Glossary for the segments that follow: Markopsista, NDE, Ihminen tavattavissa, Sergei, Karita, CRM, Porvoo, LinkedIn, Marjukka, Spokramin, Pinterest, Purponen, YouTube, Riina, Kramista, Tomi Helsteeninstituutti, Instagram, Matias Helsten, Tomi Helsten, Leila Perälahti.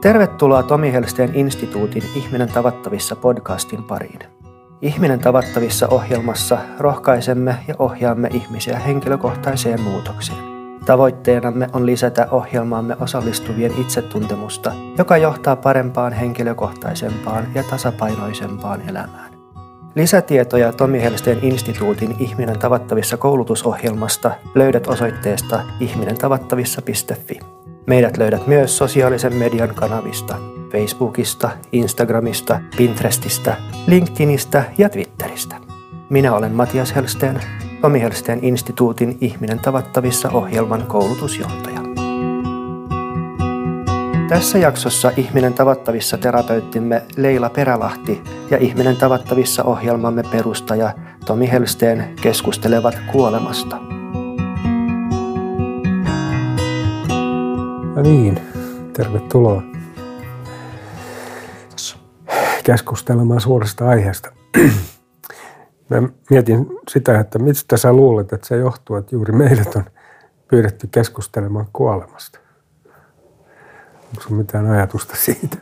Tervetuloa Tomi Helsteeninstituutin Ihminen tavattavissa podcastin pariin. Ihminen tavattavissa -ohjelmassa rohkaisemme ja ohjaamme ihmisiä henkilökohtaiseen muutokseen. Tavoitteenamme on lisätä ohjelmaamme osallistuvien itsetuntemusta, joka johtaa parempaan, henkilökohtaisempaan ja tasapainoisempaan elämään. Lisätietoja Tomi Helsteeninstituutin Ihminen tavattavissa -koulutusohjelmasta löydät osoitteesta ihminentavattavissa.fi. Meidät löydät myös sosiaalisen median kanavista, Facebookista, Instagramista, Pinterestistä, LinkedInistä ja Twitteristä. Minä olen Matias Helsten, Tomi Helsteeninstituutin Ihminen tavattavissa -ohjelman koulutusjohtaja. Tässä jaksossa Ihminen tavattavissa -terapeuttimme Leila Perälahti ja Ihminen tavattavissa -ohjelmamme perustaja Tomi Helsten keskustelevat kuolemasta. No niin, tervetuloa keskustelemaan suuresta aiheesta. Mä mietin sitä, että mistä sä luulet, että se johtuu, että juuri meidät on pyydetty keskustelemaan kuolemasta. Onko sun mitään ajatusta siitä?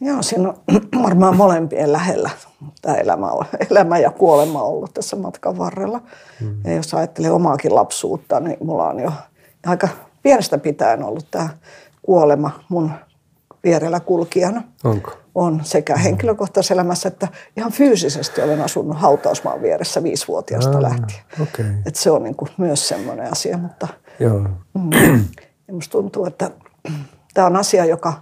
Joo, siinä on varmaan molempien lähellä tämä elämä ja kuolema on ollut tässä matkan varrella. Ja jos ajattelee omaakin lapsuutta, niin mulla on jo aika pienestä pitäen ollut tämä kuolema mun vierellä kulkijana. Onko? On sekä henkilökohtaisessa elämässä että ihan fyysisesti olen asunut hautausmaan vieressä 5-vuotiaasta lähtien. Okay. Et se on niinku myös semmoinen asia, mutta joo. Minusta tuntuu, että tämä on asia, joka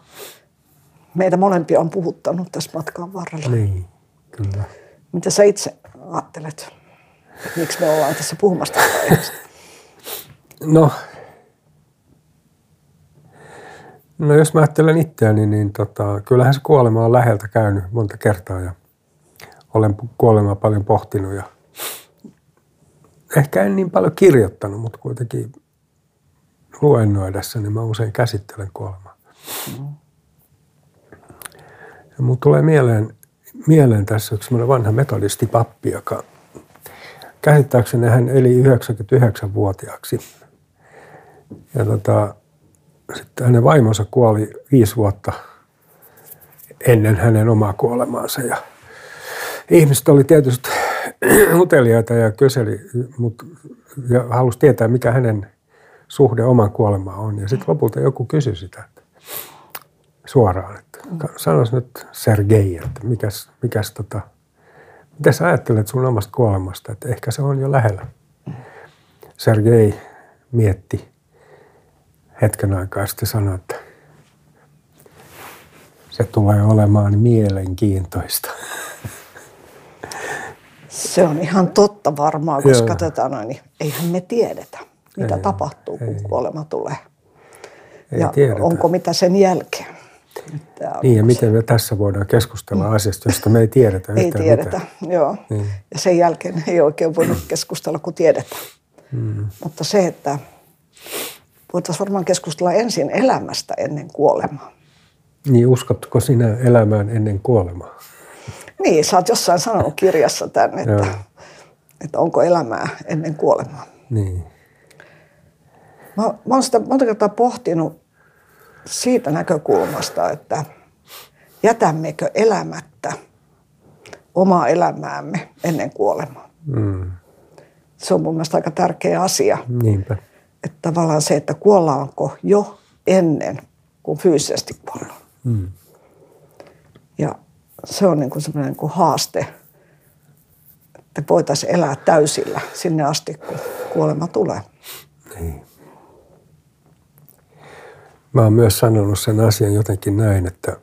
meitä molempia on puhuttanut tässä matkan varrella. Niin, kyllä. Mitä sä itse ajattelet? Miksi me ollaan tässä puhumassa tästä aiheesta? No jos mä ajattelen itseäni, niin kyllähän se kuolema on läheltä käynyt monta kertaa ja olen kuolemaa paljon pohtinut ja ehkä en niin paljon kirjoittanut, mutta kuitenkin luennoidessa niin mä usein käsittelen kuolemaa. Ja mun tulee mieleen tässä yksi semmoinen vanha metodistipappi, joka käsittääkseni hän eli 99-vuotiaaksi ja sitten hänen vaimonsa kuoli 5 vuotta ennen hänen omaa kuolemaansa. Ja ihmiset oli tietysti uteliaita ja kyseli, ja halusi tietää, mikä hänen suhde oman kuolemaan on. Ja sitten lopulta joku kysyi sitä suoraan, että sanois nyt Sergei, että miten sä ajattelet sun omasta kuolemasta, että ehkä se on jo lähellä. Sergei mietti hetken aikaa sitten sanoi, että se tulee olemaan mielenkiintoista. Se on ihan totta varmaan, koska niin eihän me tiedetä, mitä tapahtuu, kun kuolema tulee. Ei tiedetä. Onko mitä sen jälkeen. Niin, ja miten me tässä voidaan keskustella asiasta, josta me ei tiedetä yhtään mitään. Joo. Niin. Ja sen jälkeen ei oikein voinut keskustella, kun tiedetään. Mutta se, että voitaisiin varmaan keskustella ensin elämästä ennen kuolemaa. Niin, uskotko sinä elämään ennen kuolemaa? Niin, sä oot jossain sanonut kirjassa tämän, että onko elämää ennen kuolemaa. Niin. Mä oon sitä monta kertaa pohtinut siitä näkökulmasta, että jätämmekö elämättä omaa elämäämme ennen kuolemaa. Se on mun mielestä aika tärkeä asia. Niinpä. Että tavallaan se, että kuollaanko jo ennen kuin fyysisesti kuollaan. Ja se on niin kuin semmoinen niin kuin haaste, että voitaisiin elää täysillä sinne asti, kun kuolema tulee. Niin. Mä oon myös sanonut sen asian jotenkin näin, että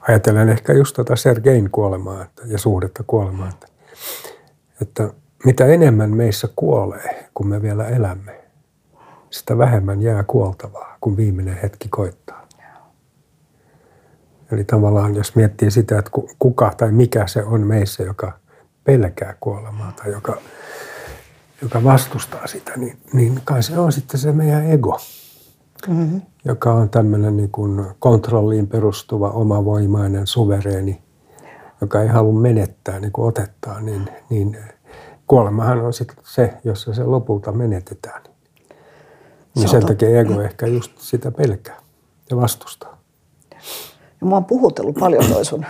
ajatellen ehkä just Sergein kuolemaa ja suhdetta kuolemaan, että mitä enemmän meissä kuolee, kun me vielä elämme, sitä vähemmän jää kuoltavaa, kun viimeinen hetki koittaa. Eli tavallaan, jos miettii sitä, että kuka tai mikä se on meissä, joka pelkää kuolemaa tai joka vastustaa sitä, niin kai se on sitten se meidän ego, joka on tämmöinen niin kuin kontrolliin perustuva, omavoimainen, suvereeni, joka ei halua menettää, niin kuin otettaa, niin kuolemahan on sitten se, jossa se lopulta menetetään. Niin sen takia ego ehkä just sitä pelkää ja vastustaa. Ja mä oon puhutellut paljon toi sun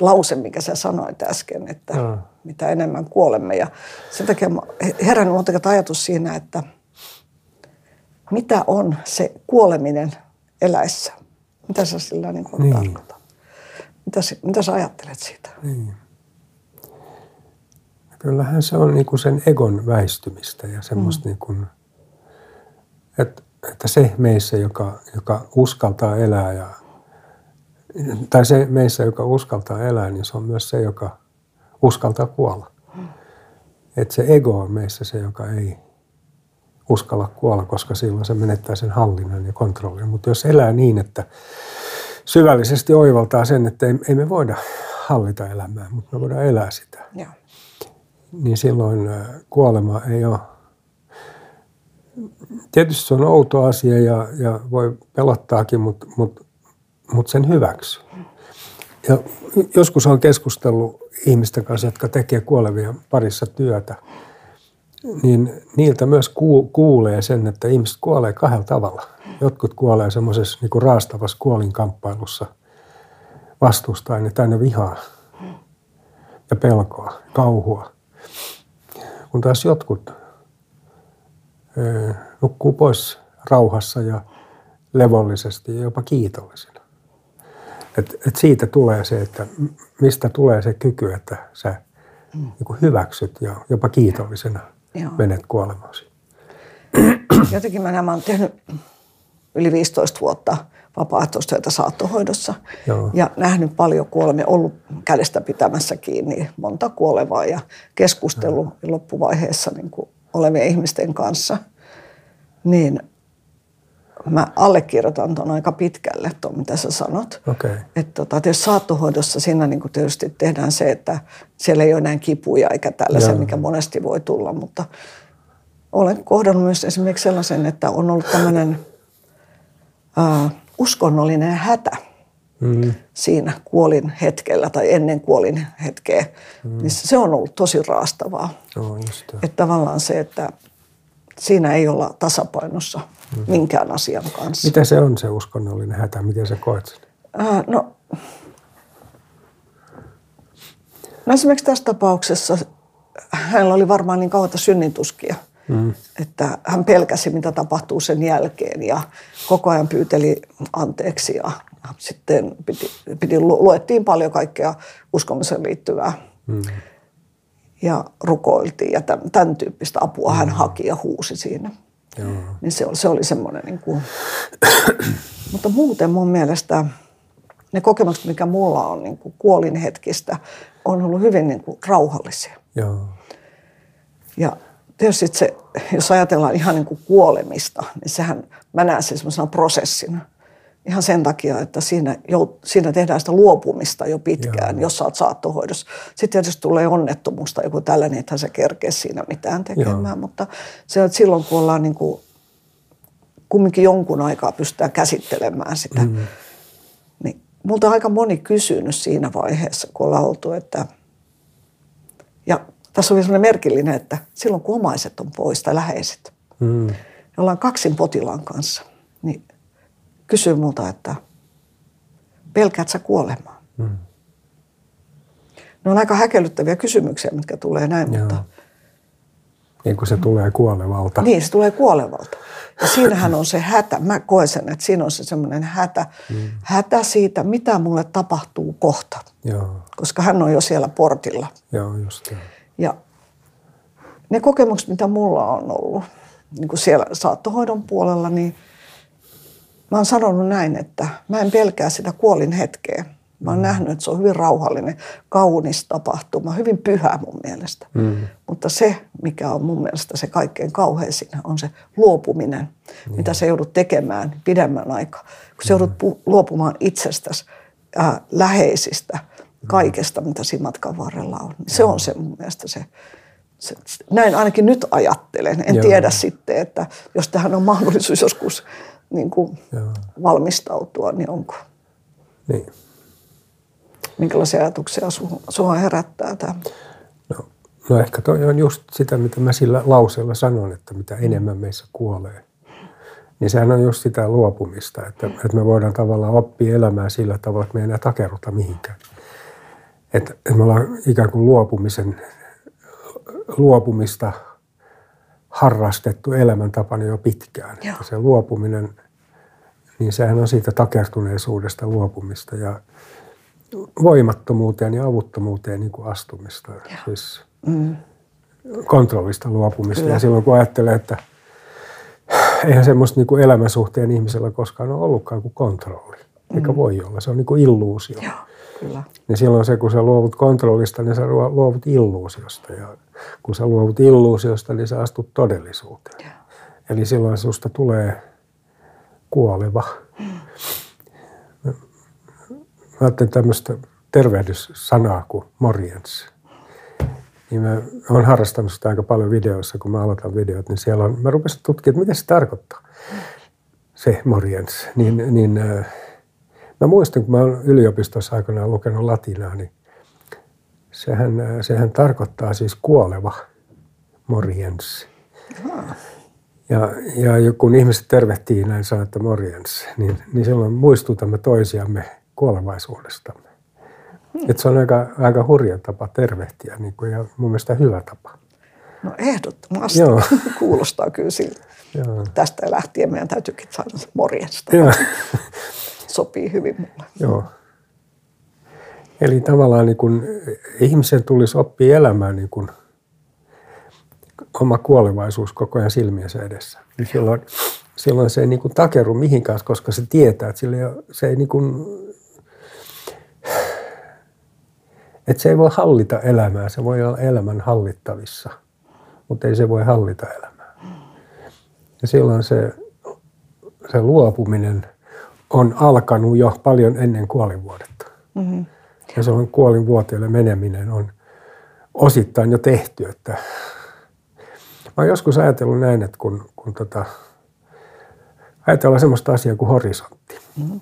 lause, mikä sä sanoit äsken, että mitä enemmän kuolemme. Ja sen takia mä herännyt monta kertaa ajatus siinä, että mitä on se kuoleminen eläessä? Mitä sä sillä niin kuin tarkoitat? Mitä sä ajattelet siitä? Niin. Kyllähän se on niin kuin sen egon väistymistä ja semmoista niin kuin, että se meissä, joka uskaltaa elää ja tai se meissä, joka uskaltaa elää, niin se on myös se, joka uskaltaa kuolla. Että se ego on meissä se, joka ei uskalla kuolla, koska silloin se menettää sen hallinnan ja kontrollin. Mutta jos elää niin, että syvällisesti oivaltaa sen, että ei me voida hallita elämää, mutta me voidaan elää sitä. Joo. Niin silloin kuolema ei ole. Tietysti se on outo asia ja voi pelottaakin, mutta sen hyväksy. Ja joskus olen keskustellut ihmisten kanssa, jotka tekee kuolevia parissa työtä, niin niiltä myös kuulee sen, että ihmiset kuolee kahdella tavalla. Jotkut kuolee semmoisessa niin kuin raastavassa kuolinkamppailussa vastustaen, että aina vihaa ja pelkoa, kauhua. Kun taas jotkut nukkuu pois rauhassa ja levollisesti ja jopa kiitollisena. Et siitä tulee se, että mistä tulee se kyky, että sä niin kuin hyväksyt ja jopa kiitollisena menet kuolemasi. Jotenkin mä oon tehnyt yli 15 vuotta vapaaehtoistyötä saattohoidossa ja nähnyt paljon kuolemia, ollut kädestä pitämässä kiinni monta kuolevaa ja keskustelu loppuvaiheessa niin kuin olevien ihmisten kanssa, niin mä allekirjoitan tuon aika pitkälle, tuon mitä sä sanot. Okay. Tietysti saattohoidossa siinä niin kuin tietysti tehdään se, että siellä ei ole enää kipuja eikä tällaisia, mikä monesti voi tulla, mutta olen kohdannut myös esimerkiksi sellaisen, että on ollut tämmöinen uskonnollinen hätä siinä kuolin hetkellä tai ennen kuolin hetkeä, niin se on ollut tosi raastavaa. Että tavallaan se, että siinä ei olla tasapainossa minkään asian kanssa. Mitä se on se uskonnollinen hätä? Miten sä koet sen? No esimerkiksi tässä tapauksessa hänellä oli varmaan niin kauheata synnintuskia, että hän pelkäsi, mitä tapahtuu sen jälkeen ja koko ajan pyyteli anteeksi ja sitten luettiin paljon kaikkea uskomisen liittyvää ja rukoiltiin ja tämän tyyppistä apua hän haki ja huusi siinä. Joo. Niin se oli semmoinen niin kuin. Mutta muuten mun mielestä ne kokemukset, mikä mulla on niin kuin kuolinhetkistä, on ollut hyvin niin kuin rauhallisia. Joo. Ja tietysti se, jos ajatellaan ihan niin kuin kuolemista, niin sehän mä näen sen semmoisena prosessina. Ihan sen takia, että siinä tehdään sitä luopumista jo pitkään, jos sä oot saattohoidossa. Sitten tietysti tulee onnettomuus tai joku tällainen, että se kerkee siinä mitään tekemään. Joo. Mutta se, että silloin, kun ollaan niin kuin, kumminkin jonkun aikaa pystytään käsittelemään sitä, niin multa on aika moni kysynyt siinä vaiheessa, kun ollaan oltu, että ja tässä on sellainen merkillinen, että silloin kun omaiset on pois tai läheiset, ollaan kaksin potilaan kanssa, niin kysyy multa, että pelkäät sä kuolemaa? Ne on aika häkellyttäviä kysymyksiä, mitkä tulee näin, mutta niin kuin se tulee kuolevalta. Niin, se tulee kuolevalta. Ja siinähän on se hätä. Mä koen sen, että siinä on se semmoinen hätä. Hätä siitä, mitä mulle tapahtuu kohta. Joo. Koska hän on jo siellä portilla. Joo, just. Ja ne kokemukset, mitä mulla on ollut niin kuin siellä saattohoidon puolella, niin mä oon sanonut näin, että mä en pelkää sitä kuolin hetkeä. Mä oon nähnyt, että se on hyvin rauhallinen, kaunis tapahtuma, hyvin pyhä mun mielestä. Mutta se, mikä on mun mielestä se kaikkein kauhein siinä, on se luopuminen, mitä sä joudut tekemään pidemmän aikaa. Kun sä joudut luopumaan itsestäsi, läheisistä, kaikesta, mitä siinä matkan varrella on. Se on se mun mielestä se. Näin ainakin nyt ajattelen. En tiedä sitten, että jos tähän on mahdollisuus joskus niin kuin valmistautua, niin onko. Niin. Minkälaisia ajatuksia sinua herättää tämä? No ehkä toi on just sitä, mitä mä sillä lauseella sanon, että mitä enemmän meissä kuolee, niin sehän on just sitä luopumista, että me voidaan tavallaan oppia elämää sillä tavalla, että me ei enää takerruta mihinkään. Että me ollaan ikään kuin luopumista harrastettu elämäntapana jo pitkään. Että se luopuminen, niin sehän on siitä takertuneisuudesta luopumista ja voimattomuuteen ja avuttomuuteen niin kuin astumista, siis kontrollista luopumista. Ja silloin kun ajattelee, että eihän semmoista niin kuin elämän suhteen ihmisellä koskaan ole ollutkaan kuin kontrolli, eikä voi olla, se on niin kuin illuusio. Joo, kyllä. Ja silloin se, kun sä luovut kontrollista, niin sä luovut illuusiosta ja kun sä luovut illuusiosta, niin sä astut todellisuuteen. Joo. Eli silloin susta tulee kuoleva. Mä ajattelin tämmöistä tervehdyssanaa kuin morjens. Niin mä oon harrastanut sitä aika paljon videoissa, kun mä aloitan videot, niin siellä on, mä rupesin tutkimaan, että mitä se tarkoittaa, se morjens. Niin mä muistan, kun mä oon yliopistossa aikanaan lukenut latinaa, niin sehän tarkoittaa siis kuoleva morjens. Ja kun ihmiset tervehtii näin sanoa, että morjens, niin silloin muistutamme toisiamme kuolevaisuudestamme. Että se on aika hurja tapa tervehtiä niin kuin, ja mun mielestä hyvä tapa. No ehdottomasti. Joo. Kuulostaa kyllä siltä. Joo. Tästä lähtien meidän täytyykin saada morjesta. Sopii hyvin mulle. Joo. Eli tavallaan niin kuin, ihmisen tulisi oppia elämään niin kuin, oma kuolevaisuus koko ajan silmiensä edessä. Silloin se ei niin kuin, takeru mihinkään, koska se tietää, että se ei niin kuin, että se ei voi hallita elämää, se voi olla elämän hallittavissa, mutta ei se voi hallita elämää. Ja silloin se luopuminen on alkanut jo paljon ennen kuolinvuodetta. Mm-hmm. Ja se on kuolinvuoteelle meneminen on osittain jo tehty. Että mä oon joskus ajatellut näin, että kun ajatellaan semmoista asiaa kuin horisontti. Mm-hmm.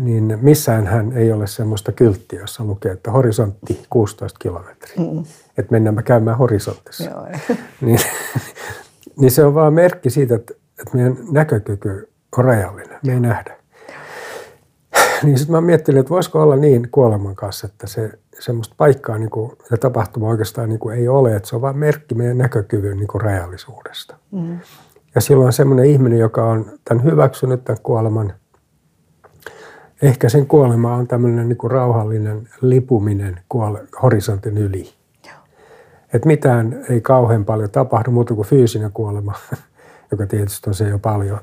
Niin missäänhän ei ole semmoista kylttiä, jossa lukee, että horisontti 16 kilometriä. Että mennään käymään horisontissa. Joo, niin se on vaan merkki siitä, että meidän näkökyky on rajallinen. Me ei nähdä. Niin sitten mä miettinyt, että voisiko olla niin kuoleman kanssa, että se semmoista paikkaa niin kuin, ja tapahtuma oikeastaan niin kuin ei ole. Että se on vaan merkki meidän näkökyvyn niin kuin rajallisuudesta. Mm. Ja silloin semmoinen ihminen, joka on tämän hyväksynyt, tämän kuoleman, ehkä sen kuolema on tämmöinen niin kuin rauhallinen lipuminen horisontin yli. Että mitään ei kauhean paljon tapahdu, muuta kuin fyysinen kuolema, joka tietysti on se jo paljon.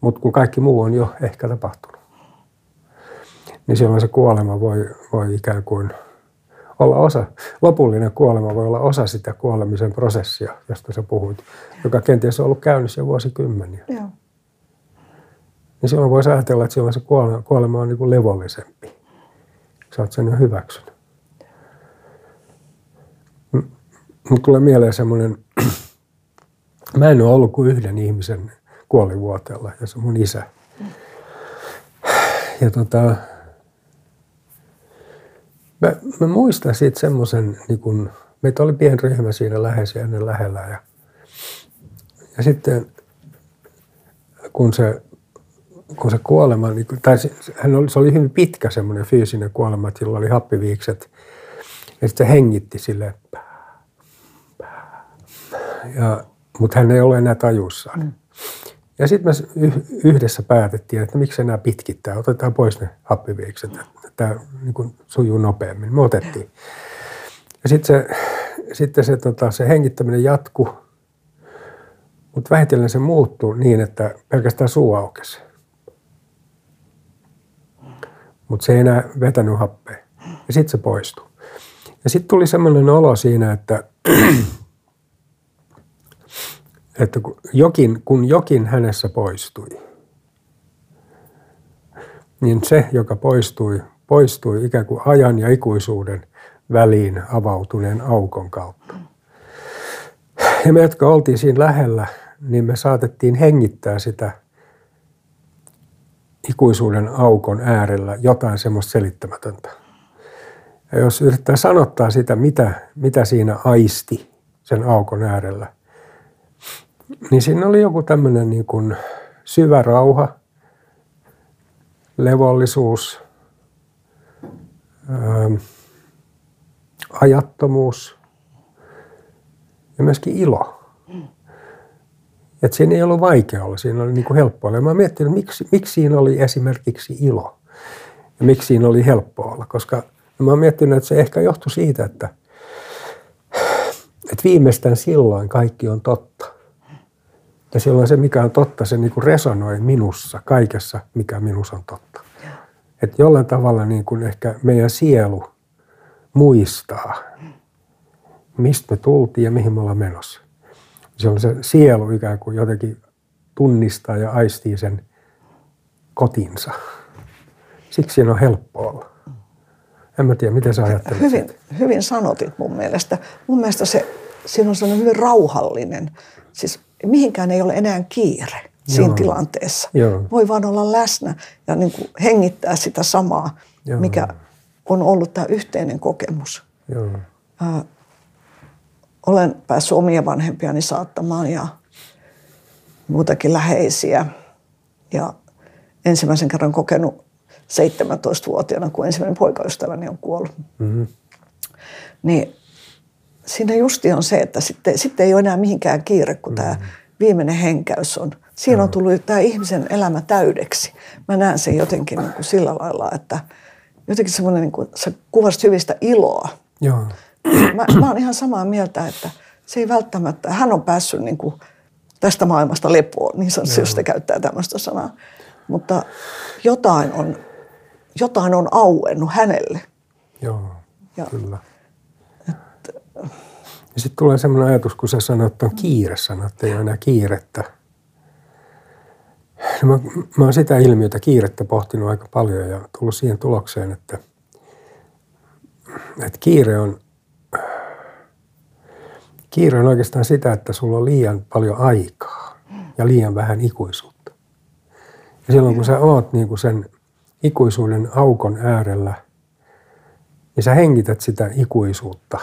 Mutta kun kaikki muu on jo ehkä tapahtunut, niin silloin se kuolema voi ikään kuin olla osa, lopullinen kuolema voi olla osa sitä kuolemisen prosessia, josta sä puhuit, joka kenties on ollut käynnissä jo vuosikymmeniä. Joo. Niin silloin voisi ajatella, että silloin se kuolema on niin kuin levollisempi. Sä oot sen jo hyväksynyt. Mut tulee mieleen semmoinen, mä en ole ollut kuin yhden ihmisen kuolivuoteella, ja se on mun isä. Ja mä muistan siitä semmoisen, niin kun, meitä oli pienryhmä siinä läheisiä ennen lähellä. Ja sitten kun se kuolema, tai se oli hyvin pitkä semmoinen fyysinen kuolema, että sillä oli happiviikset, ja sitten se hengitti silleen, mutta hän ei ole enää tajussaan. Mm. Ja sitten me yhdessä päätettiin, että miksi enää pitkittää, otetaan pois ne happiviikset, että tämä niin sujuu nopeammin. Me otettiin. Ja sitten se hengittäminen jatkui, mutta vähitellen se muuttui niin, että pelkästään suu aukesi. Mutta se ei enää vetänyt happea. Ja sitten se poistui. Ja sitten tuli semmoinen olo siinä, että kun jokin hänessä poistui, niin se, joka poistui ikään kuin ajan ja ikuisuuden väliin avautuneen aukon kautta. Ja me, jotka oltiin siinä lähellä, niin me saatettiin hengittää sitä ikuisuuden aukon äärellä jotain semmoista selittämätöntä. Ja jos yrittää sanottaa sitä, mitä siinä aisti sen aukon äärellä, Niin siinä oli joku tämmöinen niin kuin syvä rauha, levollisuus, ajattomuus ja myöskin ilo. Että siinä ei ollut vaikea olla, siinä oli niin kuin helppo olla. Mä miettinyt, miksi siinä oli esimerkiksi ilo ja miksi siinä oli helppo olla. Koska mä oon miettinyt, että se ehkä johtui siitä, että viimeistään silloin kaikki on totta. Ja silloin se, mikä on totta, se niin kuin resonoi minussa, kaikessa, mikä minussa on totta. Että jollain tavalla niin kuin ehkä meidän sielu muistaa, mistä me tultiin ja mihin me ollaan menossa. Silloin se sielu ikään kuin jotenkin tunnistaa ja aistii sen kotinsa. Siksi siinä on helppo olla. En mä tiedä, miten sä ajattelet sitä. Hyvin sanotit mun mielestä. Mun mielestä siinä on sellainen hyvin rauhallinen. Siis mihinkään ei ole enää kiire siinä tilanteessa. Joo. Voi vaan olla läsnä ja niin kuin hengittää sitä samaa, mikä on ollut tämä yhteinen kokemus. Joo. Olen päässyt omia vanhempiani saattamaan ja muutakin läheisiä. Ja ensimmäisen kerran kokenut 17-vuotiaana, kun ensimmäinen poikaystäväni on kuollut. Mm-hmm. Niin siinä justi on se, että sitten ei ole enää mihinkään kiire, kun tämä viimeinen henkäys on. Siinä on tullut tämä ihmisen elämä täydeksi. Mä näen sen jotenkin niin kuin sillä lailla, että jotenkin semmoinen, niin kuin sä kuvasit hyvistä iloa. Joo. Mä oon ihan samaa mieltä, että se ei välttämättä, hän on päässyt niin kuin tästä maailmasta lepoon, niin sanotusti, jos te käyttää tämmöistä sanaa. Mutta jotain on auennut hänelle. Joo, ja, kyllä. Ja sitten tulee semmoinen ajatus, kun sä sanot, että on kiire, sanot, että ei ole enää kiirettä. No mä oon sitä ilmiötä kiirettä pohtinut aika paljon ja tullut siihen tulokseen, että kiire on oikeastaan sitä, että sulla on liian paljon aikaa ja liian vähän ikuisuutta. Ja silloin kun sä oot niin kuin sen ikuisuuden aukon äärellä, niin sä hengität sitä ikuisuutta.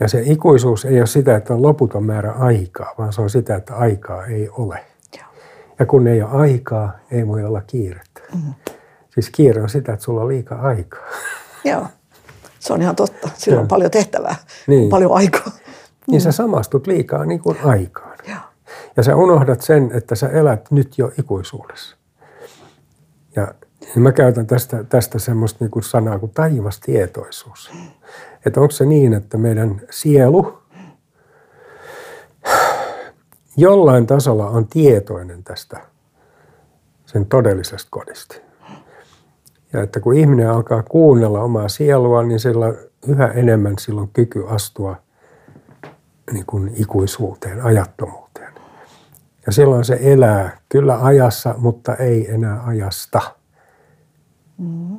Ja se ikuisuus ei ole sitä, että on loputon määrä aikaa, vaan se on sitä, että aikaa ei ole. Ja kun ei ole aikaa, ei voi olla kiirettä. Mm-hmm. Siis kiire on sitä, että sulla on liikaa aikaa. Joo, se on ihan totta. Sillä on paljon tehtävää, niin. Paljon aikaa. Niin sä samastut liikaa niin kuin aikaan. Ja sä unohdat sen, että sä elät nyt jo ikuisuudessa. Ja mä käytän tästä semmoista niin kuin sanaa kuin taivastietoisuus. Että onko se niin, että meidän sielu jollain tasolla on tietoinen tästä sen todellisesta kodista. Ja että kun ihminen alkaa kuunnella omaa sielua, niin sillä yhä enemmän silloin kyky astua niin kuin ikuisuuteen, ajattomuuteen. Ja silloin se elää kyllä ajassa, mutta ei enää ajasta. Mm.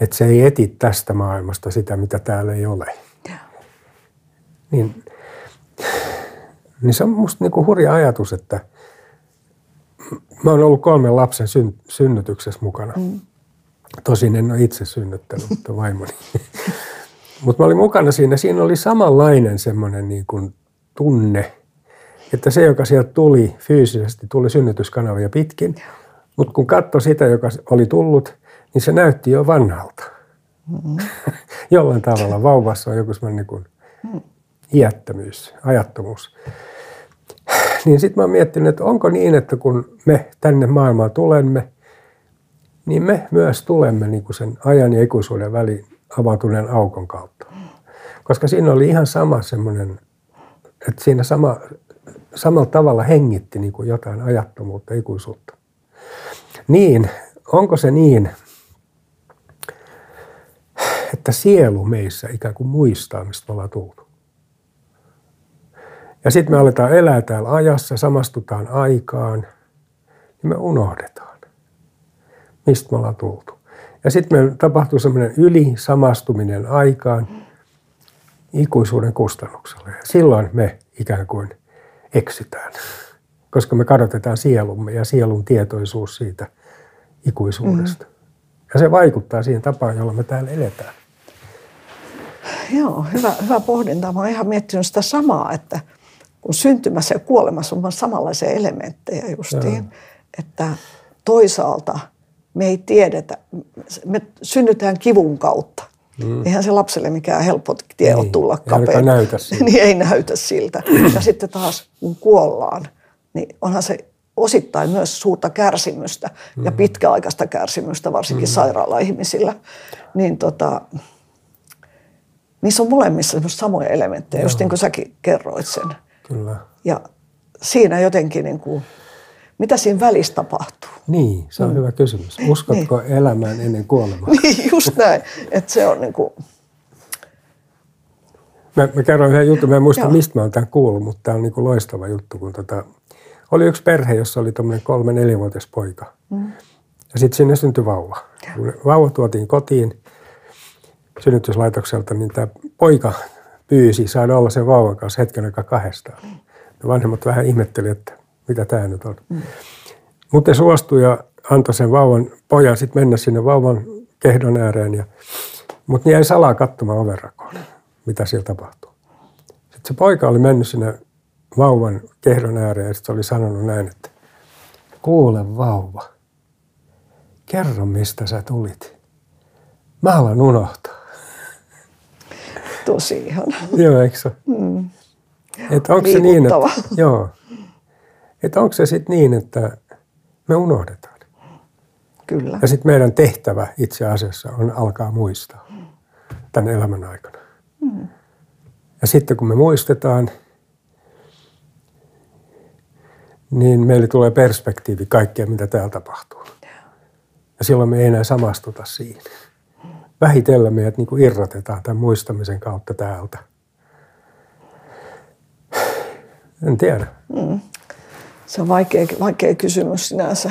Että se ei eti tästä maailmasta sitä, mitä täällä ei ole. Yeah. Niin se on musta niinku hurja ajatus, että mä oon ollut 3 lapsen synnytyksessä mukana. Mm. Tosin en ole itse synnyttänyt, mutta vaimoni. Mutta mä olin mukana siinä. Siinä oli samanlainen semmoinen niin kuin tunne, että se, joka sieltä tuli fyysisesti, tuli synnytyskanavia pitkin. Mutta kun katsoi sitä, joka oli tullut, niin se näytti jo vanhalta. Mm-hmm. Jollain tavalla vauvassa on joku semmoinen niin iättömyys, ajattomuus. Niin sitten mä oon miettinyt, että onko niin, että kun me tänne maailmaan tulemme, niin me myös tulemme niin kuin sen ajan ja ikuisuuden väliin avautuneen aukon kautta. Koska siinä oli ihan sama semmoinen, että siinä samalla tavalla hengitti niin kuin jotain ajattomuutta, ikuisuutta. Niin, onko se niin, että sielu meissä ikään kuin muistaa, mistä me ollaan tultu. Ja sitten me aletaan elää täällä ajassa, samastutaan aikaan, niin me unohdetaan, mistä me ollaan tultu. Ja sitten meillä tapahtuu semmoinen ylisamastuminen aikaan ikuisuuden kustannuksella. Ja silloin me ikään kuin eksytään, koska me kadotetaan sielumme ja sielun tietoisuus siitä ikuisuudesta. Mm-hmm. Ja se vaikuttaa siihen tapaan, jolla me täällä eletään. Joo, hyvä pohdinta. Mä oon ihan miettinyt sitä samaa, että kun syntymässä ja kuolemassa on samanlaisia elementtejä justiin, että toisaalta me ei tiedetä, me synnytään kivun kautta. Eihän se lapselle mikään helppo tie ole tulla kapea. Niin ei näytä siltä. Ja sitten taas kun kuollaan, niin onhan se osittain myös suurta kärsimystä ja pitkäaikaista kärsimystä, varsinkin sairaala-ihmisillä. Niin niissä on molemmissa samoja elementtejä, just niin kuin säkin kerroit sen. Kyllä. Ja siinä jotenkin, niin kuin, mitä siinä välissä tapahtuu? Niin, se on hyvä kysymys. Uskotko elämään ennen kuolemaa? Niin, just näin. Että se on niin kuin... Mä kerron yhden jutun, mä en muista mistä mä oon tämän kuullut, mutta tämä on niin kuin loistava juttu, kun oli yksi perhe, jossa oli tuommoinen 3-4-vuotias poika. Ja sitten sinne syntyi vauva. Kun vauva tuotiin kotiin synnytyslaitokselta, niin tämä poika pyysi saada olla sen vauvan kanssa hetken aikaa kahdestaan. Ja vanhemmat vähän ihmetteli, että mitä tämä nyt on. Mutta suostui ja antoi sen vauvan pojan sitten mennä sinne vauvan kehdon ääreen. Mutta jäi salaa katsomaan ovenrakoon, mitä siellä tapahtuu. Sitten se poika oli mennyt sinne vauvan kehdon ääreen ja sitten oli sanonut näin, että kuule vauva, kerro mistä sä tulit. Mä alan unohtaa. Tosi ihana. Joo, eikö se? Että onko se niin, että, että onko se sitten niin, että me unohdetaan. Kyllä. Ja sitten meidän tehtävä itse asiassa on alkaa muistaa tämän elämän aikana. Ja sitten kun me muistetaan, niin meille tulee perspektiivi kaikkea, mitä täällä tapahtuu. Ja silloin me ei enää samastuta siihen. Vähitellen meidät niin kuin irrotetaan tämän muistamisen kautta täältä. En tiedä. Se on vaikea kysymys sinänsä.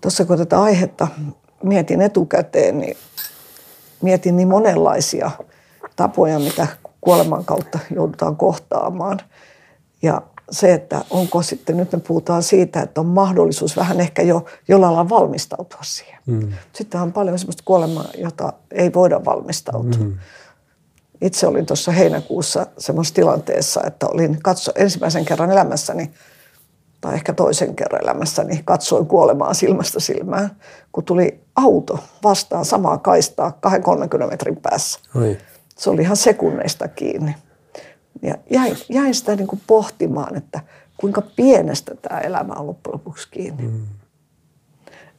Tuossa kun tätä aihetta mietin etukäteen, niin mietin niin monenlaisia tapoja, mitä kuoleman kautta joudutaan kohtaamaan. Ja se, että onko sitten, nyt me puhutaan siitä, että on mahdollisuus vähän ehkä jo jollain lailla valmistautua siihen. Sitten on paljon sellaista kuolemaa, jota ei voida valmistautua. Itse olin tuossa heinäkuussa semmoisessa tilanteessa, että olin ensimmäisen kerran elämässäni, tai ehkä toisen kerran elämässäni, katsoin kuolemaa silmästä silmään, kun tuli auto vastaan samaa kaistaa 20-30 metrin päässä. Se oli ihan sekunneista kiinni. Ja jäin sitä niin kuin pohtimaan, että kuinka pienestä tämä elämä on loppujen lopuksi kiinni.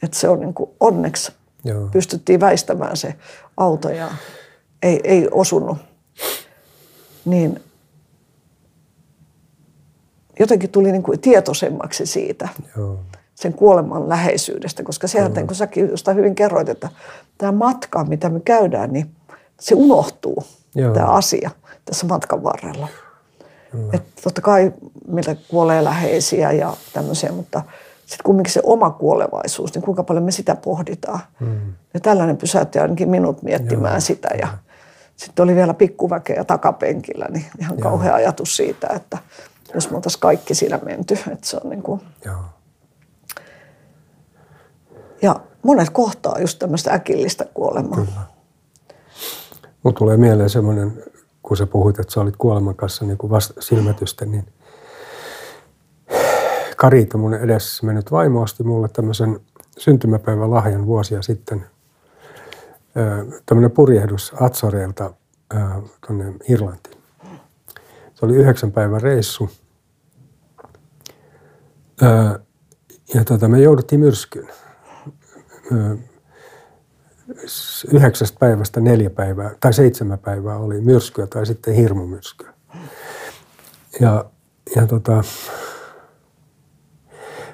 Että se on niin kuin onneksi pystyttiin väistämään se auto ja ei osunut. Niin jotenkin tuli niin kuin tietoisemmaksi siitä, sen kuoleman läheisyydestä. Koska sieltä, kun säkin jostain hyvin kerroit, että tämä matka, mitä me käydään, niin se unohtuu, tämä asia. Tässä matkan varrella. Että totta kai meillä kuolee läheisiä ja tämmöisiä, mutta sitten kumminkin se oma kuolevaisuus, niin kuinka paljon me sitä pohditaan. Ja tällainen pysäytti ainakin minut miettimään sitä. Ja sitten oli vielä pikkuväkeä takapenkillä, niin ihan kauhea ajatus siitä, että jos me oltaisiin kaikki siinä menty. Että se on niin kuin... Ja monet kohtaa just tämmöistä äkillistä kuolemaa. Mulle tulee mieleen semmoinen... Kun sä puhuit, että sä olit kuoleman kanssa niin silmätysten, niin Karita, mun edessä mennyt vaimo, osti mulle tämmöisen syntymäpäivän lahjan vuosia sitten. Tämmöinen purjehdus Atsoreilta tuonne Irlantiin. Se oli 9 päivän reissu. Ja me jouduttiin myrskyyn. 9 päivästä 4 päivää, tai 7 päivää oli myrskyä tai sitten hirmumyrskyä.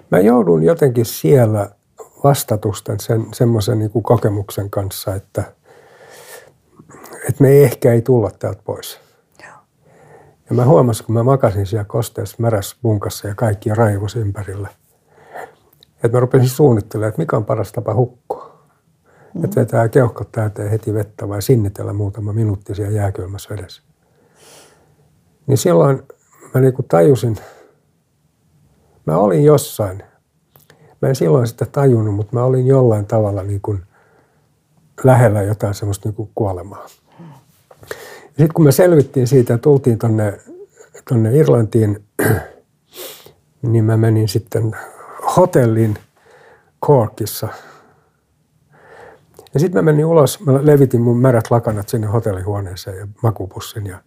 Mä joudun jotenkin siellä vastatusten semmoisen niin kuin kokemuksen kanssa, että me ehkä ei tulla täältä pois. Ja mä huomasin, kun mä makasin siellä kosteessa märässä bunkassa ja kaikki raivos ympärillä, että mä rupesin suunnittelemaan, että mikä on paras tapa hukkua. Että vetää keuhkot täyteen heti vettä vai sinnitellä muutama minuutti siellä jääkylmässä vedessä. Niin silloin mä niinku tajusin, mä olin jossain. Mä en silloin sitä tajunnut, mutta mä olin jollain tavalla niinku lähellä jotain semmoista niinku kuolemaa. Ja sitten kun me selvittiin siitä ja tultiin tonne tuonne Irlantiin, niin mä menin sitten hotelliin Corkissa. Ja sitten mä menin ulos, mä levitin mun märät lakanat sinne hotellihuoneeseen ja makupussin. Ja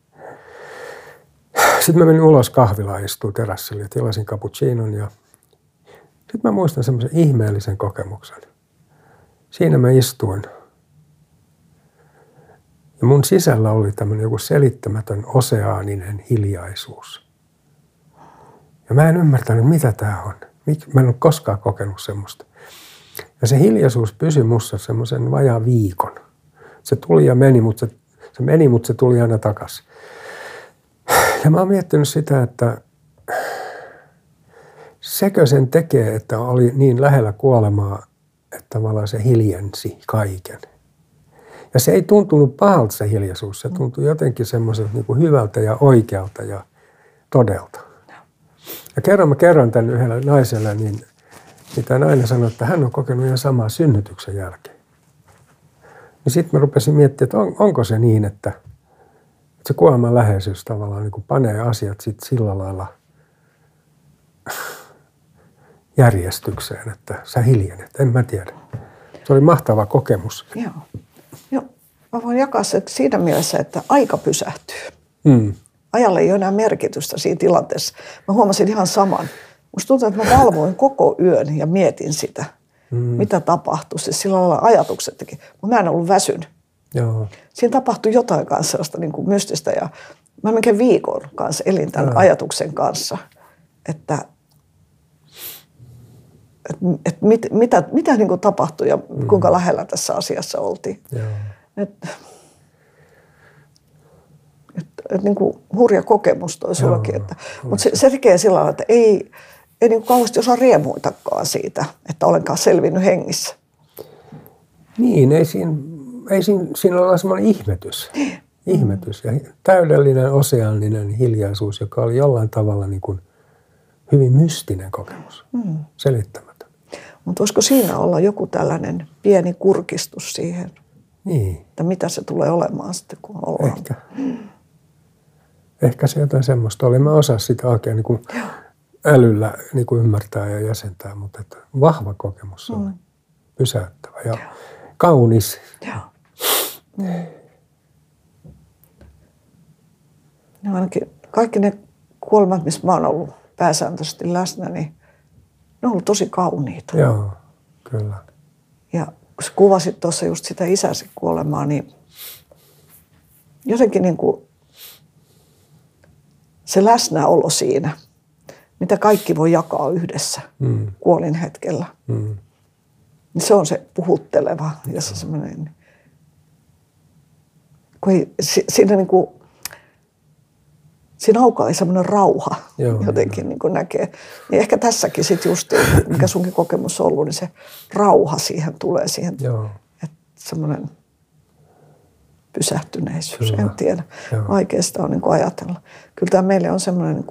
sitten mä menin ulos kahvilaan, istuin terassille ja tilasin cappuccinon. Ja sitten mä muistan semmoisen ihmeellisen kokemuksen. Siinä mä istuin. Ja mun sisällä oli tämmöinen joku selittämätön oseaaninen hiljaisuus. Ja mä en ymmärtänyt, mitä tää on. Mä en ole koskaan kokenut semmoista. Ja se hiljaisuus pysyi musta semmoisen vajaan viikon. Se tuli ja meni, mutta se tuli aina takaisin. Ja mä oon miettinyt sitä, että sekö sen tekee, että oli niin lähellä kuolemaa, että tavallaan se hiljensi kaiken. Ja se ei tuntunut pahalta se hiljaisuus, se tuntui jotenkin semmoiselta niin kuin hyvältä ja oikealta ja todelta. Ja kerran mä kerron tämän yhdelle naiselle, niin tämä nainen sanoi, että hän on kokenut ihan samaa synnytyksen jälkeen. Niin sitten mä rupesin miettimään, että onko se niin, että se kuoleman läheisyys tavallaan niin kuin panee asiat sitten sillä lailla järjestykseen, että sä hiljenet, en mä tiedä. Se oli mahtava kokemus. Joo. Joo, mä voin jakaa se siinä mielessä, että aika pysähtyy. Ajalle ei ole enää merkitystä siinä tilanteessa. Mä huomasin ihan saman. Musta tuntuu, että mä valvoin koko yön ja mietin sitä, mitä tapahtui. Siis sillä lailla ajatuksetkin. Mä en ollut väsynyt. Joo. Siinä tapahtui jotain kanssa sellaista niin kuin mystistä. Ja mä melkein viikon kanssa elin tämän ajatuksen kanssa, että mitä niin kuin tapahtui ja kuinka lähellä tässä asiassa oltiin. Että niin kuin hurja kokemus toi sullakin. Mutta se tekee sillä lailla, että ei niin kuin kauheasti osaa riemuitakaan siitä, että olenkaan selvinnyt hengissä. Niin, ei siinä ole semmoinen ihmetys. Ja täydellinen oseaaninen hiljaisuus, joka oli jollain tavalla niin kuin hyvin mystinen kokemus, selittämätön. Mutta voisiko siinä olla joku tällainen pieni kurkistus siihen, että mitä se tulee olemaan sitten, kun ollaan? Ehkä se jotain semmoista oli. Mä osaa sitä oikein niin kuin älyllä niin kuin ymmärtää ja jäsentää, mutta että vahva kokemus on pysäyttävä ja kaunis. No ainakin kaikki ne kuolemat, missä mä oon ollut pääsääntöisesti läsnä, niin ne on ollut tosi kauniita. Joo, kyllä. Ja kun sä kuvasit tuossa just sitä isäsi kuolemaa, niin jotenkin niin kuin se läsnäolo siinä, mitä kaikki voi jakaa yhdessä kuolin hetkellä, niin se on se puhutteleva ja se semmoinen, kun ei, siinä niin kuin, siinä aukaa ei semmoinen rauha jotenkin niin kuin näkee. Niin ehkä tässäkin sitten just, mikä sunkin kokemus on ollut, niin se rauha siihen tulee siihen, että semmoinen pysähtyneisyys, en tiedä. Vaikeasta on niin kuin ajatella. Kyllä tämä meille on semmoinen, niin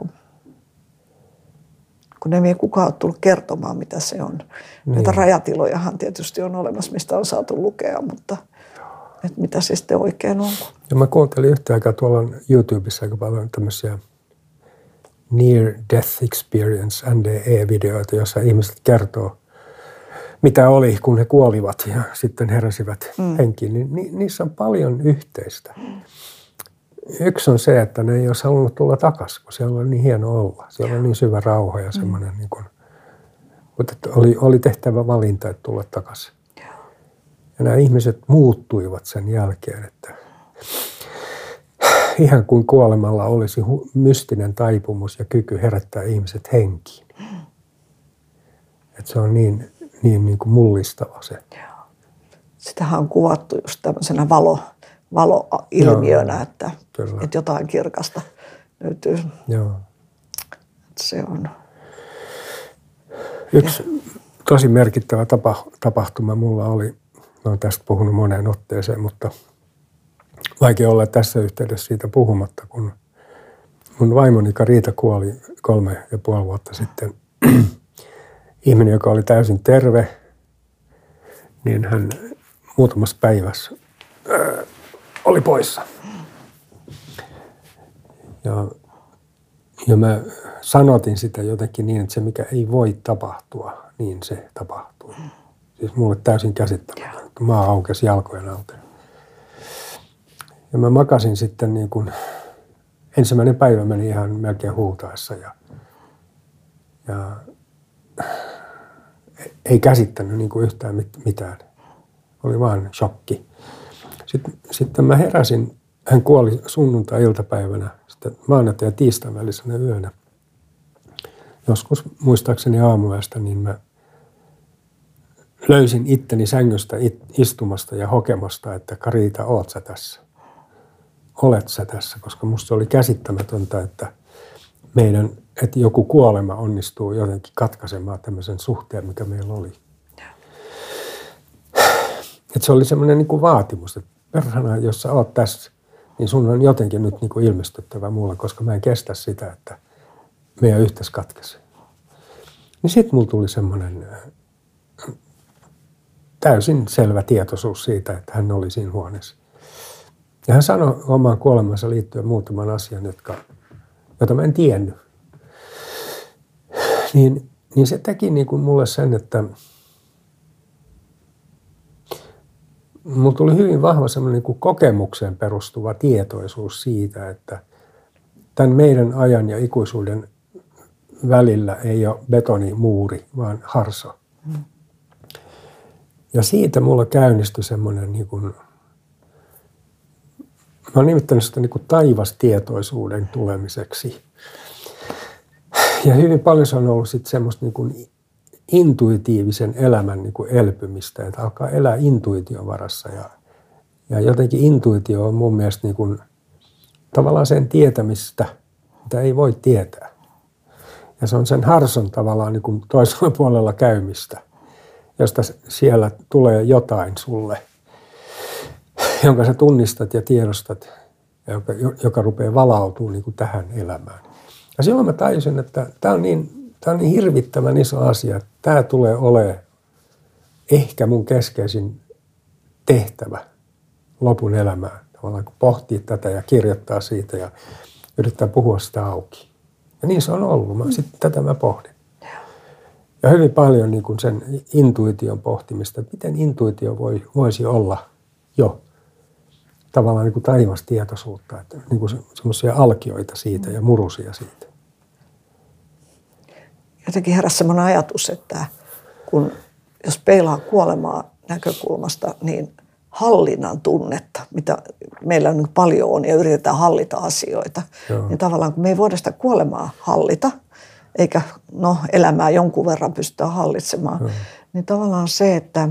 kun ei kukaan ole tullut kertomaan, mitä se on. Niin. Näitä rajatilojahan tietysti on olemassa, mistä on saatu lukea, mutta että mitä se sitten oikein on. Ja mä kuuntelin yhtä aikaa tuolla YouTubessa aika paljon tämmöisiä Near Death Experience, NDE-videoita, joissa ihmiset kertoo, mitä oli, kun he kuolivat ja sitten heräsivät henkiin. Niissä on paljon yhteistä. Yksi on se, että ne ei olisi halunnut tulla takaisin, kun siellä oli niin hieno olla. Siellä oli niin syvä rauha ja semmoinen, niin kuin, että oli tehtävä valinta, että tulla takaisin. Ja nämä ihmiset muuttuivat sen jälkeen, että ihan kuin kuolemalla olisi mystinen taipumus ja kyky herättää ihmiset henkiin. Että se on niin kuin mullistava se. Sitähän on kuvattu just tämmöisenä valoilmiönä, että jotain kirkasta löytyy. Se on. Yksi tosi merkittävä tapahtuma mulla oli. Mä oon tästä puhunut moneen otteeseen, mutta vaikea olla tässä yhteydessä siitä puhumatta, kun mun vaimoni Karita kuoli 3,5 vuotta sitten. Ihminen, joka oli täysin terve, niin hän muutamassa päivässä oli poissa. Ja Ja mä sanotin sitä jotenkin niin, että se mikä ei voi tapahtua, niin se tapahtuu. Siis mulle täysin käsittämätöntä. Maa aukesi jalkojen alta. Ja mä makasin sitten niin kuin, ensimmäinen päivä meni ihan melkein huutaessa ja ei käsittänyt niin kuin yhtään mitään. Oli vaan shokki. Sitten mä heräsin, hän kuoli sunnuntai-iltapäivänä, sitten maanantai- ja tiistain välisenä yönä. Joskus muistaakseni aamuyöstä, niin mä löysin itteni sängystä istumasta ja hokemasta, että Karita, oot sä tässä? Olet sä tässä? Koska musta oli käsittämätöntä, että että joku kuolema onnistuu jotenkin katkaisemaan tämmöisen suhteen, mikä meillä oli. Että se oli semmoinen niin kuin vaatimus, että perhana, jos sä oot tässä, niin sun on jotenkin nyt niin kuin ilmestyttävä mulle, koska mä en kestä sitä, että meidän yhteys katkesi. Niin sit mulla tuli semmoinen täysin selvä tietoisuus siitä, että hän oli siinä huoneessa. Ja hän sanoi omaan kuolemansa liittyen muutaman asian, jota mä en tiennyt. Niin se teki niin kuin mulle sen, että mulla tuli hyvin vahva semmoinen niin kuin kokemukseen perustuva tietoisuus siitä, että tämän meidän ajan ja ikuisuuden välillä ei ole betonimuuri, vaan harso. Ja siitä mulla käynnistyi semmoinen, niin kuin, mä oon nimittänyt sitä niin kuin taivastietoisuuden tulemiseksi. Ja hyvin paljon se on ollut sitten semmoista niin kuin intuitiivisen elämän niin kuin elpymistä, että alkaa elää intuition varassa. Ja jotenkin intuitio on mun mielestä niin kuin, tavallaan sen tietämistä, mitä ei voi tietää. Ja se on sen harson tavallaan niin kuin toisella puolella käymistä, josta siellä tulee jotain sulle, jonka sä tunnistat ja tiedostat, ja joka rupeaa valautumaan niin kuin tähän elämään. Ja silloin mä tajusin, että tämä on niin hirvittävän iso asia, että tämä tulee olemaan ehkä mun keskeisin tehtävä lopun elämään. Tavallaan kun pohtii tätä ja kirjoittaa siitä ja yrittää puhua sitä auki. Ja niin se on ollut. Sitten tätä mä pohdin. Ja hyvin paljon niin kuin sen intuition pohtimista, että miten intuitio voisi olla jo tavallaan niin kuin taivastietoisuutta, että niin kuin semmoisia alkioita siitä ja murusia siitä. Jotenkin heräsi semmoinen ajatus, että jos peilaa kuolemaa näkökulmasta, niin hallinnan tunnetta, mitä meillä nyt paljon on ja yritetään hallita asioita, joo, niin tavallaan kun me ei voida sitä kuolemaa hallita, eikä elämää jonkun verran pystytä hallitsemaan, joo, niin tavallaan se, että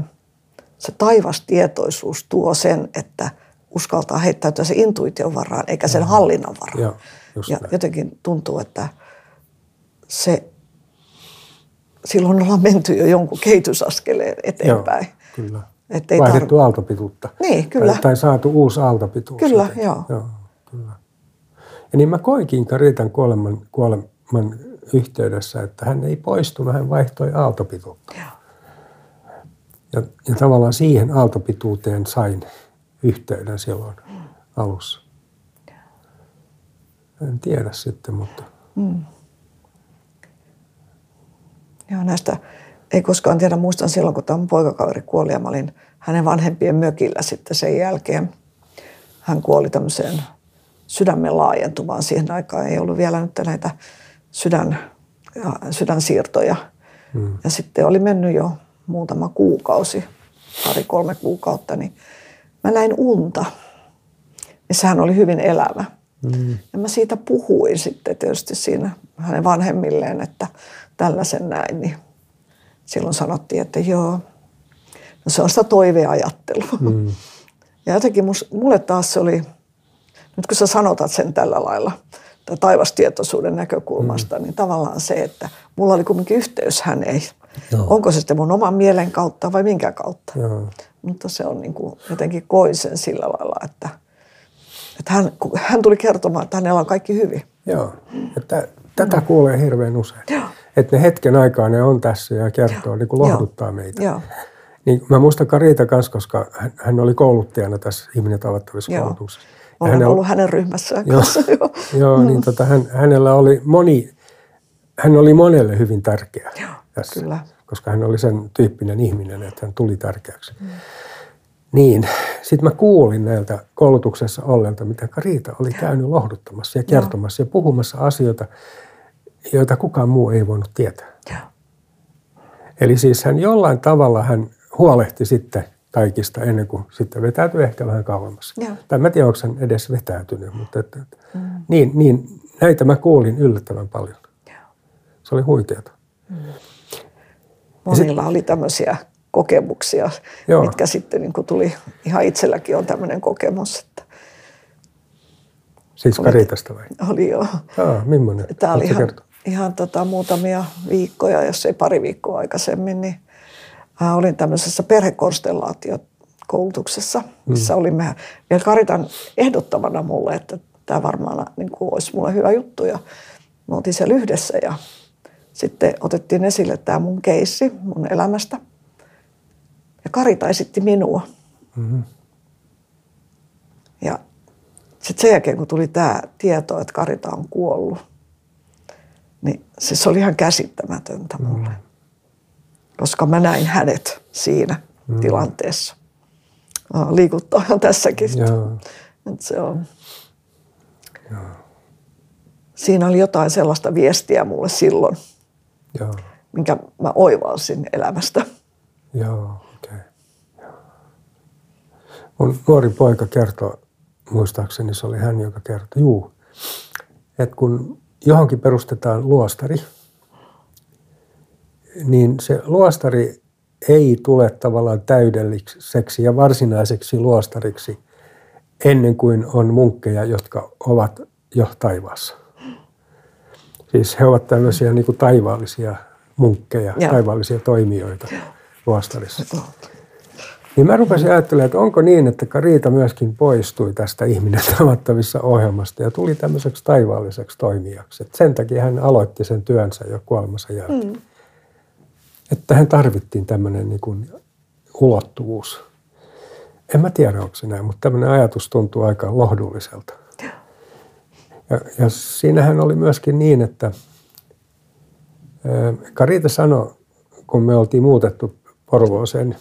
se taivastietoisuus tuo sen, että uskaltaa heittäytyä sen intuition varaan, eikä sen hallinnan varaan. Joo, ja jotenkin tuntuu, että se... Silloin ollaan menty jo jonkun kehitysaskeleen eteenpäin. Joo, kyllä. Vaihdettu aaltopituutta. Niin, kyllä. Tai saatu uusi aaltopituus. Kyllä, joo. Kyllä. Ja niin mä koinkin Karitan kuoleman yhteydessä, että hän ei poistunut, hän vaihtoi aaltopituutta. Joo. Ja tavallaan siihen aaltopituuteen sain yhteyden silloin alussa. En tiedä sitten, mutta... Joo, näistä ei koskaan tiedä. Muistan silloin, kun tämän poikakaveri kuoli ja mä olin hänen vanhempien mökillä sitten sen jälkeen. Hän kuoli tämmöiseen sydämen laajentumaan. Siihen aikaan ei ollut vielä nyt näitä sydänsiirtoja. Ja sitten oli mennyt jo muutama kuukausi, 2-3 kuukautta, niin mä näin unta. Ja sehän oli hyvin elävä. Ja mä siitä puhuin sitten tietysti siinä hänen vanhemmilleen, että tällaisen näin, niin silloin sanottiin, että joo, se on sitä toiveajattelua. Ja jotenkin mulle taas se oli, nyt kun sä sanotat sen tällä lailla, tai taivastietoisuuden näkökulmasta, niin tavallaan se, että mulla oli kumminkin yhteys häneen. Joo. Onko se sitten mun oman mielen kautta vai minkä kautta? Joo. Mutta se on niin kuin, jotenkin koin sen sillä lailla, että hän tuli kertomaan, että hänellä on kaikki hyvin. Joo, että tätä kuulee hirveän usein. Joo. Että ne hetken aikaa ne on tässä ja kertoo, niin kuin lohduttaa meitä. Joo. Niin, mä muistan Karita kanssa, koska hän oli kouluttajana tässä Ihminen tavattavissa -koulutuksessa. Olen ollut hänen ryhmässään kanssa. Joo, niin hän oli monelle hyvin tärkeä tässä, kyllä. Koska hän oli sen tyyppinen ihminen, että hän tuli tärkeäksi. Mm. Niin, sitten mä kuulin näiltä koulutuksessa olleilta, mitä Karita oli käynyt lohduttamassa ja kertomassa ja puhumassa asioita, joita kukaan muu ei voinut tietää. Ja. Eli siis hän jollain tavalla hän huolehti sitten kaikista ennen kuin sitten vetäytyi ehkä vähän kauemmas. Tai mä tiedän, onko hän edes vetäytynyt, mutta niin, näitä mä kuulin yllättävän paljon. Ja. Se oli huikeata. Mm. Monilla oli tämmöisiä kokemuksia, mitkä sitten niin kuin tuli, ihan itselläkin on tämmöinen kokemus, että siis Karitasta vai? Oli joo. Millainen? Tämä oli ihan muutamia viikkoja, jos ei pari viikkoa aikaisemmin, niin olin tämmöisessä perhekonstellaatiokoulutuksessa, missä olimme vielä Karitan ehdottamana mulle, että tämä varmaan niin kuin olisi mulle hyvä juttu. Ja me oltiin siellä yhdessä ja sitten otettiin esille tämä mun keissi mun elämästä. Ja Karita esitti minua. Mm-hmm. Ja sitten sen jälkeen, kun tuli tämä tieto, että Karita on kuollut, niin se oli ihan käsittämätöntä mulle. Mm. Koska mä näin hänet siinä tilanteessa. Liikuttaa tässäkin. Se on. Joo. Siinä oli jotain sellaista viestiä mulle silloin, minkä mä oivalsin elämästä. Joo, okei. Okay. Mun nuori poika kertoo, muistaakseni se oli hän, joka kertoi, että kun johonkin perustetaan luostari, niin se luostari ei tule tavallaan täydelliseksi ja varsinaiseksi luostariksi ennen kuin on munkkeja, jotka ovat jo taivaassa. Siis he ovat tällaisia niin kuin taivaallisia munkkeja, taivaallisia toimijoita luostarissa. Niin mä rupesin ajattelemaan, että onko niin, että Karita myöskin poistui tästä Ihminen tavattavissa -ohjelmasta ja tuli tämmöiseksi taivaalliseksi toimijaksi. Et sen takia hän aloitti sen työnsä jo kuolemansa jälkeen. Mm. Että hän tarvittiin tämmöinen niin kuin ulottuvuus. En mä tiedä, onko se näin, mutta tämmöinen ajatus tuntuu aika lohdulliselta. Ja siinähän oli myöskin niin, että Karita sanoi, kun me oltiin muutettu Porvooseen,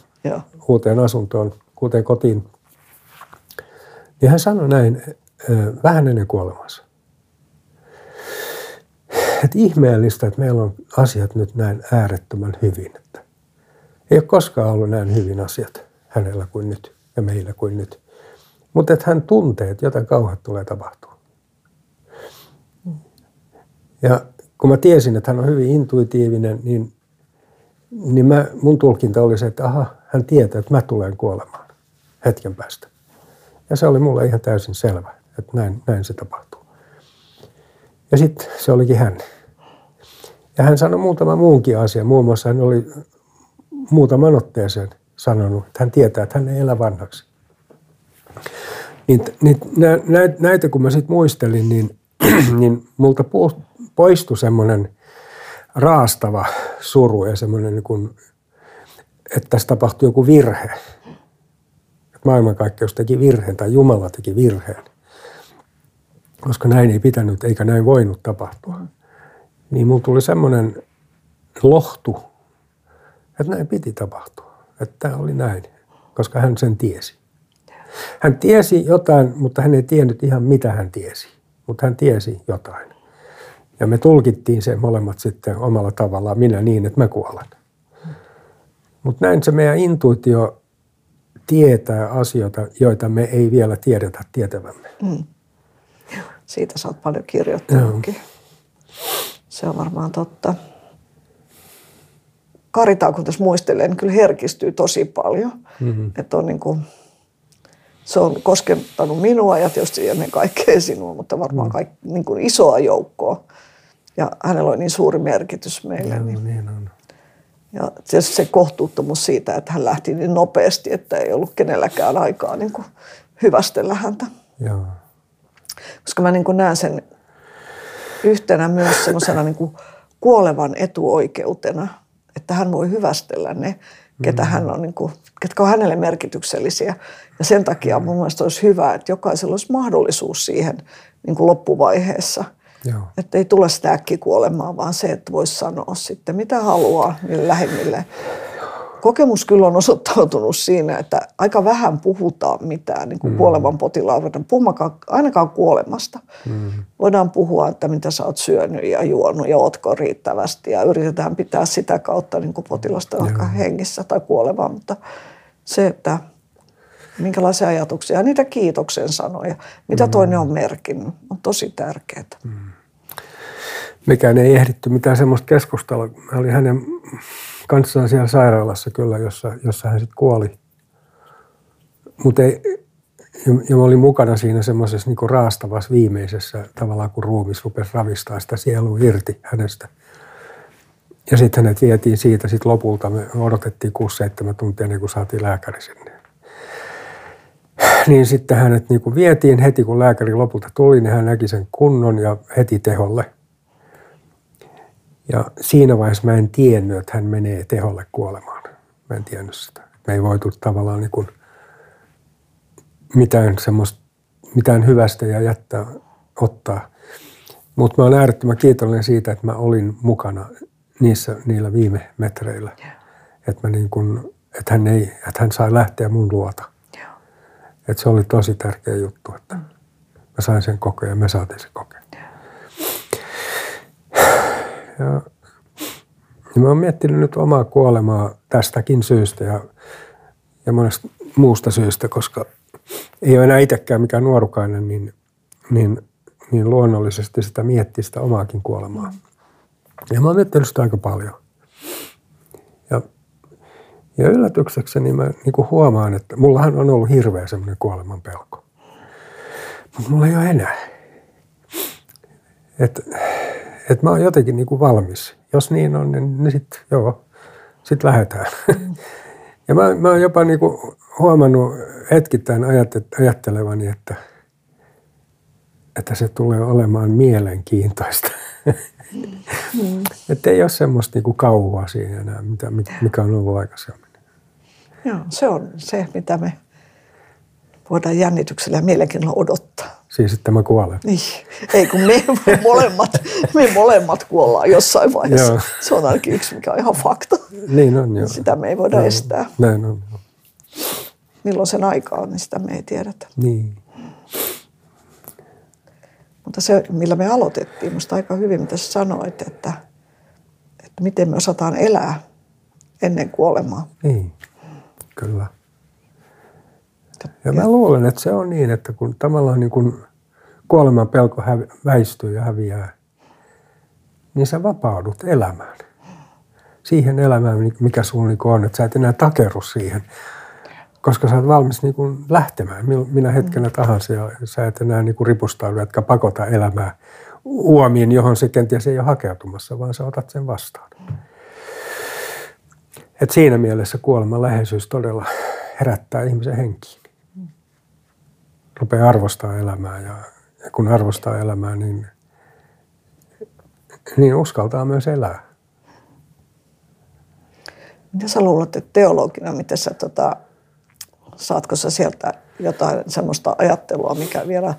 uuteen asuntoon, uuteen kotiin, niin hän sanoi näin vähän ennen kuolemansa. Että ihmeellistä, että meillä on asiat nyt näin äärettömän hyvin. Että ei ole koskaan ollut näin hyvin asiat hänellä kuin nyt ja meillä kuin nyt. Mutta että hän tuntee, että jotain kauheaa tulee tapahtua. Ja kun mä tiesin, että hän on hyvin intuitiivinen, niin mun tulkinta oli se, että hän tietää, että mä tulen kuolemaan hetken päästä. Ja se oli mulle ihan täysin selvä, että näin se tapahtuu. Ja sitten se olikin hän. Ja hän sanoi muutama muunkin asia. Muun muassa hän oli muutaman otteeseen sanonut, että hän tietää, että hän ei elä vanhaksi. Näitä kun mä sitten muistelin, niin multa poistui semmoinen raastava suru ja semmoinen, niin kuin, että tässä tapahtui joku virhe. Että maailmankaikkeus teki virheen tai Jumala teki virheen. Koska näin ei pitänyt eikä näin voinut tapahtua. Niin mulla tuli semmoinen lohtu, että näin piti tapahtua. Että tämä oli näin, koska hän sen tiesi. Hän tiesi jotain, mutta hän ei tiennyt ihan mitä hän tiesi. Mutta hän tiesi jotain. Ja me tulkittiin se molemmat sitten omalla tavallaan, minä niin, että mä kuolen. Mutta näin se meidän intuitio tietää asioita, joita me ei vielä tiedetä tietävämme. Mm. Siitä sä oot paljon kirjoittanutkin. Se on varmaan totta. Karitaa, kun tässä muistelee, niin kyllä herkistyy tosi paljon. Mm-hmm. Että on niin kuin, se on koskettanut minua ja tietysti ennen kaikkea sinua, mutta varmaan niin kuin isoa joukkoa. Ja hänellä on niin suuri merkitys meille. Joo, niin on. Ja tietysti se kohtuuttomuus siitä, että hän lähti niin nopeasti, että ei ollut kenelläkään aikaa niin kuin hyvästellä häntä. Joo. Koska mä niin kuin näen sen yhtenä myös semmoisena niin kuin kuolevan etuoikeutena, että hän voi hyvästellä ne ketä hän on, niin kuin, ketkä on hänelle merkityksellisiä. Ja sen takia mun mielestä olisi hyvä, että jokaisella olisi mahdollisuus siihen niin kuin loppuvaiheessa. Joo. Että ei tule sitä äkkikuolemaa, vaan se, että voisi sanoa sitten, mitä haluaa niille lähimmille. Kokemus kyllä on osoittautunut siinä, että aika vähän puhutaan mitään niin kuin kuolevan potilaan. Voidaan puhumakaan ainakaan kuolemasta. Voidaan puhua, että mitä sä oot syönyt ja juonut ja ootko riittävästi. Ja yritetään pitää sitä kautta niin kuin potilasta alkaa hengissä tai kuolevaa. Mutta se, että minkälaisia ajatuksia ja niitä kiitoksen sanoja, mitä toinen on merkinnyt, on tosi tärkeää. Mekään ei ehditty mitään semmoista keskustelua. Mä olin hänen kanssaan siellä sairaalassa kyllä, jossa hän sitten kuoli. Mut ei, ja mä olin mukana siinä semmoisessa niinku raastavassa viimeisessä tavallaan, kun ruumis rupesi ravistaa sitä sielua irti hänestä. Ja sitten hänet vietiin siitä sit lopulta. Me odotettiin 6-7 tuntia ennen kuin saatiin lääkäri sinne. Niin sitten hänet niinku vietiin heti, kun lääkäri lopulta tuli, niin hän näki sen kunnon ja heti teholle. Ja siinä vaiheessa mä en tiennyt, että hän menee teholle kuolemaan. Mä en tiennyt sitä. Me ei voitu tavallaan niin kuin mitään hyvästä ja ottaa. Mutta mä olen äärettömän kiitollinen siitä, että mä olin mukana niillä viime metreillä. Että niin et hän sai lähteä mun luota. Että se oli tosi tärkeä juttu, että mä sain sen kokea ja me saatiin sen kokea. Ja mä oon miettinyt nyt omaa kuolemaa tästäkin syystä ja monesta muusta syystä, koska ei ole enää itsekään mikään nuorukainen, niin luonnollisesti sitä miettii sitä omaakin kuolemaa. Ja mä oon miettinyt sitä aika paljon. Ja yllätyksekseni mä niinku huomaan, että mullahan on ollut hirveä semmoinen kuoleman pelko. Mutta mulla ei ole enää. Että mä oon jotenkin niinku valmis. Jos niin on, niin sit lähdetään. Ja mä oon jopa niinku huomannut hetkittäin ajattelevani, että se tulee olemaan mielenkiintoista. Että ei ole semmoista niinku kauhua siinä enää, mikä on ollut aikaisemmin. Joo, se on se, mitä me voidaan jännityksellä ja mielenkiinnolla odottaa. Siis, että mä kuolen. Niin. Ei, kun me molemmat kuollaan jossain vaiheessa. Joo. Se on ainakin yksi, mikä on ihan fakta. Niin on, joo. Sitä me ei voida estää. Näin on, joo. Milloin sen aika on, niin sitä me ei tiedetä. Niin. Mutta se, millä me aloitettiin, musta aika hyvin, mitä sä sanoit, että miten me osataan elää ennen kuolemaa. Niin, kyllä. Ja mä luulen, että se on niin, että kun tavallaan niin kun kuoleman pelko väistyy ja häviää, niin sä vapaudut elämään. Siihen elämään, mikä sulla on, että sä et enää takeru siihen, koska sä oot valmis niin kun lähtemään minä hetkenä tahansa. Ja sä et enää niin kun ripustaudu, etkä pakota elämää uomiin, johon se kenties ei ole hakeutumassa, vaan sä otat sen vastaan. Et siinä mielessä kuoleman läheisyys todella herättää ihmisen henkiin. Rupeaa arvostaa elämää ja kun arvostaa elämää, niin uskaltaa myös elää. Mitä sä luulet, että teologina, miten sä, saatko sä sieltä jotain semmoista ajattelua, mikä vielä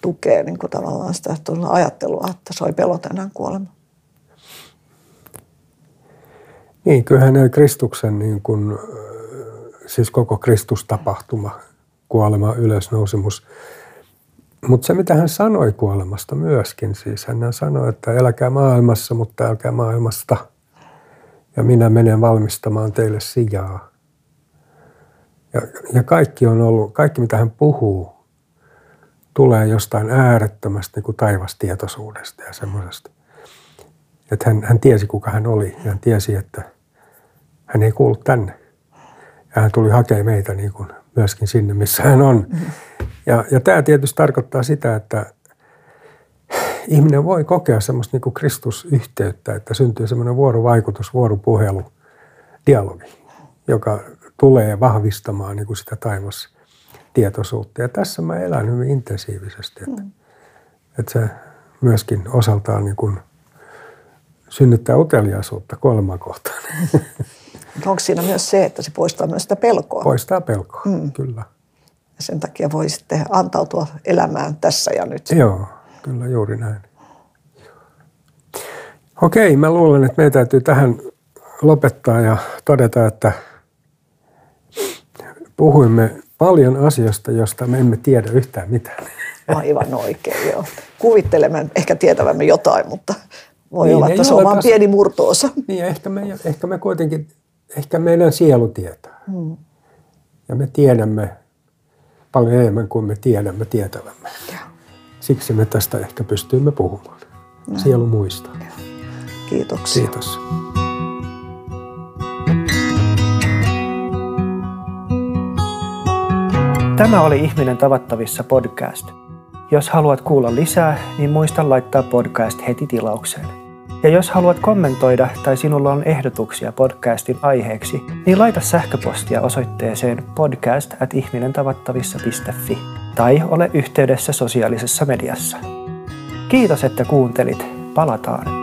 tukee niin kuin tavallaan sitä ajattelua, että se ei pelota enää kuolema? Niin, kyllähän ei Kristuksen niin kuin, siis koko Kristustapahtuma, kuolema, ylösnousemus. Mutta se, mitä hän sanoi kuolemasta myöskin, siis hän sanoi, että eläkää maailmassa, mutta älkää maailmasta. Ja minä menen valmistamaan teille sijaa. Ja kaikki mitä hän puhuu, tulee jostain äärettömästä niin kuin taivastietoisuudesta ja semmoisesta. Että hän tiesi, kuka hän oli. Ja hän tiesi, että hän ei kuulu tänne. Ja hän tuli hakemaan meitä niin kuin myöskin sinne, missä hän on. Ja tämä tietysti tarkoittaa sitä, että ihminen voi kokea semmoista niin kuin Kristusyhteyttä, että syntyy semmoinen vuorovaikutus, vuoropuhelu, dialogi, joka tulee vahvistamaan niin kuin sitä taivastietoisuutta. Ja tässä mä elän hyvin intensiivisesti, että se myöskin osaltaan niin kuin synnyttää uteliaisuutta kuolemaa kohtaan. Onko siinä myös se, että se poistaa myös sitä pelkoa? Poistaa pelkoa, kyllä. Ja sen takia voi sitten antautua elämään tässä ja nyt. Joo, kyllä juuri näin. Okei, mä luulen, että meidän täytyy tähän lopettaa ja todeta, että puhuimme paljon asiasta, josta me emme tiedä yhtään mitään. Aivan oikein, joo. Kuvittelemme ehkä tietävämme jotain, mutta voi niin, olla, että se on vain pieni murto-osa. Niin, ehkä meidän sielu tietää. Hmm. Ja me tiedämme paljon enemmän kuin me tiedämme tietävämme. Ja. Siksi me tästä ehkä pystymme puhumaan. Näin. Sielu muistaa. Ja. Kiitoksia. Kiitos. Tämä oli Ihminen tavattavissa podcast. Jos haluat kuulla lisää, niin muista laittaa podcast heti tilaukseen. Ja jos haluat kommentoida tai sinulla on ehdotuksia podcastin aiheeksi, niin laita sähköpostia osoitteeseen podcast@ihminentavattavissa.fi tai ole yhteydessä sosiaalisessa mediassa. Kiitos, että kuuntelit. Palataan.